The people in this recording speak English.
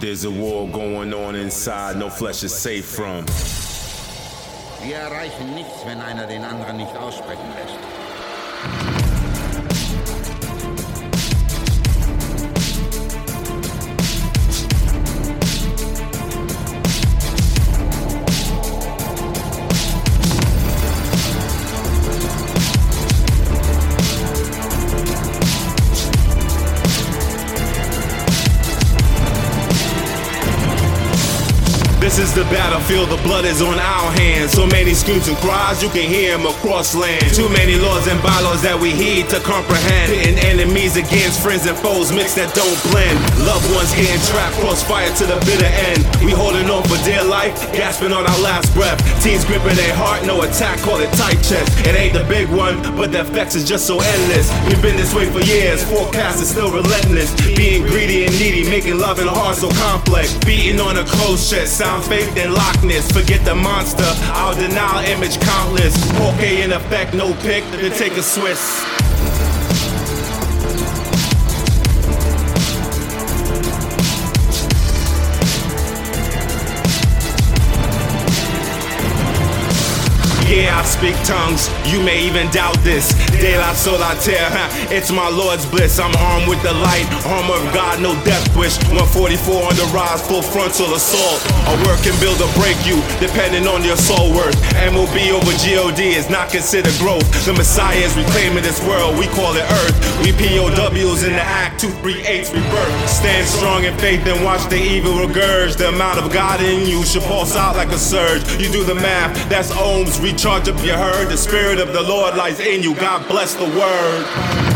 There's a war going on inside, no flesh is safe from. Wir erreichen nichts, wenn einer den anderen nicht aussprechen lässt. This is the battlefield, the blood is on our hands. So many screams and cries, you can hear them across land. Too many laws and bylaws that we heed to comprehend. Pitting enemies against friends and foes mixed that don't blend. Loved ones getting trapped, crossfire to the bitter end. We holding on for dear life, gasping on our last breath. Teens gripping their heart, no attack, call it tight chest. It ain't the big one, but the effects is just so endless. We've been this way for years, forecast is still relentless. Being greedy and needy, making love and heart so complex. Beating on a closed chest, sound faith in Loch Ness. Forget the monster, our denial image countless. Okay, in effect, no pick, then take a Swiss. Yeah, I speak tongues, you may even doubt this. De la solitaire, it's my Lord's bliss. I'm armed with the light, armor of God, no death wish. 144 on the rise, full frontal assault. A work and build or break you, depending on your soul worth. MOB over GOD is not considered growth. The Messiah is reclaiming this world, we call it Earth. We POWs in the act, 238's rebirth. Stand strong in faith and watch the evil regurge. The amount of God in you should pulse out like a surge. You do the math, that's ohms, recharge up your herd. The spirit of the Lord lies in you, God bless the word.